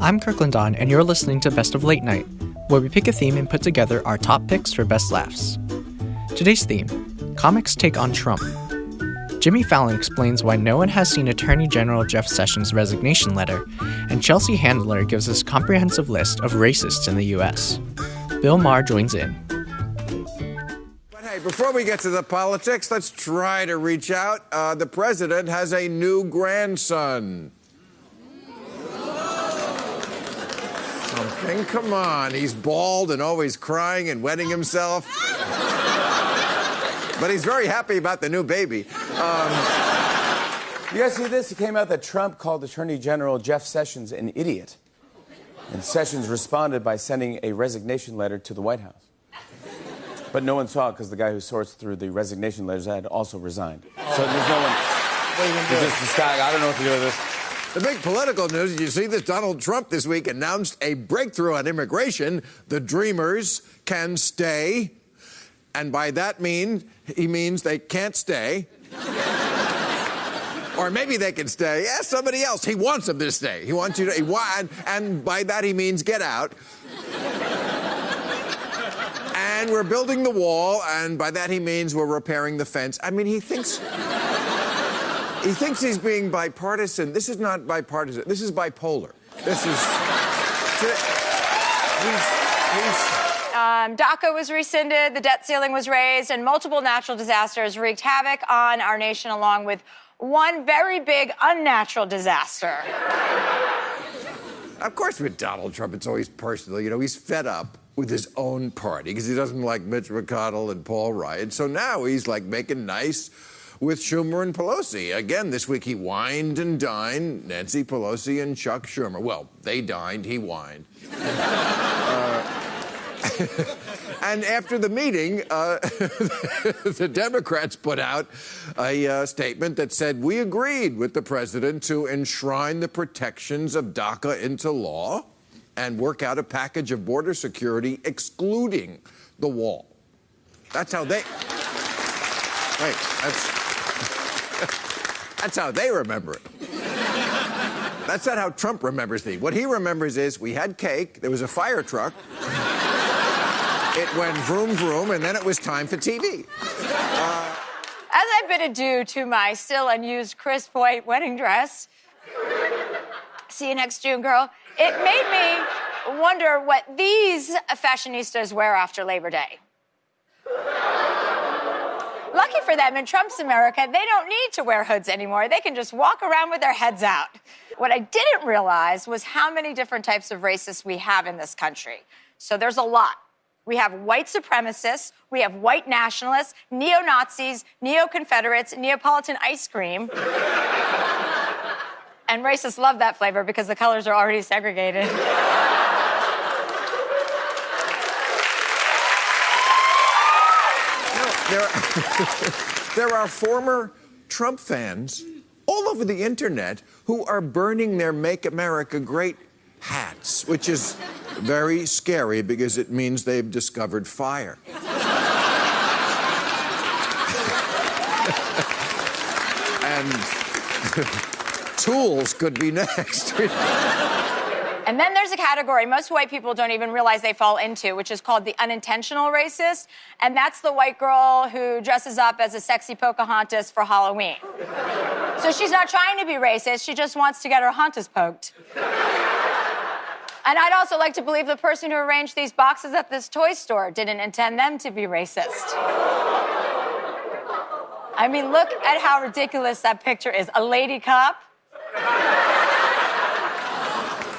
I'm Kirkland Don, and you're listening to Best of Late Night, where we pick a theme and put together our top picks for best laughs. Today's theme, comics take on Trump. Jimmy Fallon explains why no one has seen Attorney General Jeff Sessions' resignation letter, and Chelsea Handler gives us a comprehensive list of racists in the U.S. Bill Maher joins in. But hey, before we get to the politics, let's try to reach out. The president has a new grandson. Something, come on. He's bald and always crying and wetting himself. But he's very happy about the new baby. You guys see this? It came out that Trump called Attorney General Jeff Sessions an idiot. And Sessions responded by sending a resignation letter to the White House. But no one saw it because the guy who sorts through the resignation letters had also resigned. Oh. So there's no one. It's just this guy. I don't know what to do with this. The big political news, did you see this? Donald Trump this week announced a breakthrough on immigration. The Dreamers can stay. And by that mean, he means they can't stay. Or maybe they can stay. Ask somebody else. He wants them to stay. He wants you to... And by that he means get out. And we're building the wall, and by that he means we're repairing the fence. I mean, he thinks... He thinks he's being bipartisan. This is not bipartisan. This is bipolar. This is... He's... DACA was rescinded, the debt ceiling was raised, and multiple natural disasters wreaked havoc on our nation, along with one very big unnatural disaster. Of course, with Donald Trump, it's always personal. You know, he's fed up with his own party because he doesn't like Mitch McConnell and Paul Ryan. So now he's, like, making nice with Schumer and Pelosi. Again, this week he wined and dined Nancy Pelosi and Chuck Schumer. Well, they dined, he wined. And after the meeting, the Democrats put out a statement that said, we agreed with the president to enshrine the protections of DACA into law and work out a package of border security excluding the wall. That's how they... Right, that's how they remember it. That's not how Trump remembers things. What he remembers is, we had cake, there was a fire truck... It went vroom, vroom, and then it was time for TV. As I bid adieu to my still unused crisp white wedding dress, see you next June, girl, it made me wonder what these fashionistas wear after Labor Day. Lucky for them, in Trump's America, they don't need to wear hoods anymore. They can just walk around with their heads out. What I didn't realize was how many different types of racists we have in this country. So there's a lot. We have white supremacists, we have white nationalists, neo-Nazis, neo-Confederates, Neapolitan ice cream. And racists love that flavor because the colors are already segregated. There are former Trump fans all over the internet who are burning their Make America Great hats, which is very scary because it means they've discovered fire. And tools could be next. And then there's a category most white people don't even realize they fall into, which is called the unintentional racist, and that's the white girl who dresses up as a sexy Pocahontas for Halloween. So she's not trying to be racist, she just wants to get her hontas poked. And I'd also like to believe the person who arranged these boxes at this toy store didn't intend them to be racist. I mean, look at how ridiculous that picture is. A lady cop.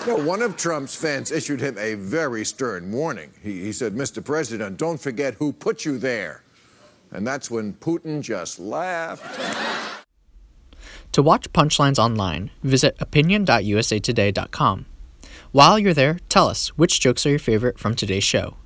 You know, one of Trump's fans issued him a very stern warning. He said, Mr. President, don't forget who put you there. And that's when Putin just laughed. To watch punchlines online, visit opinion.usatoday.com. While you're there, tell us, which jokes are your favorite from today's show?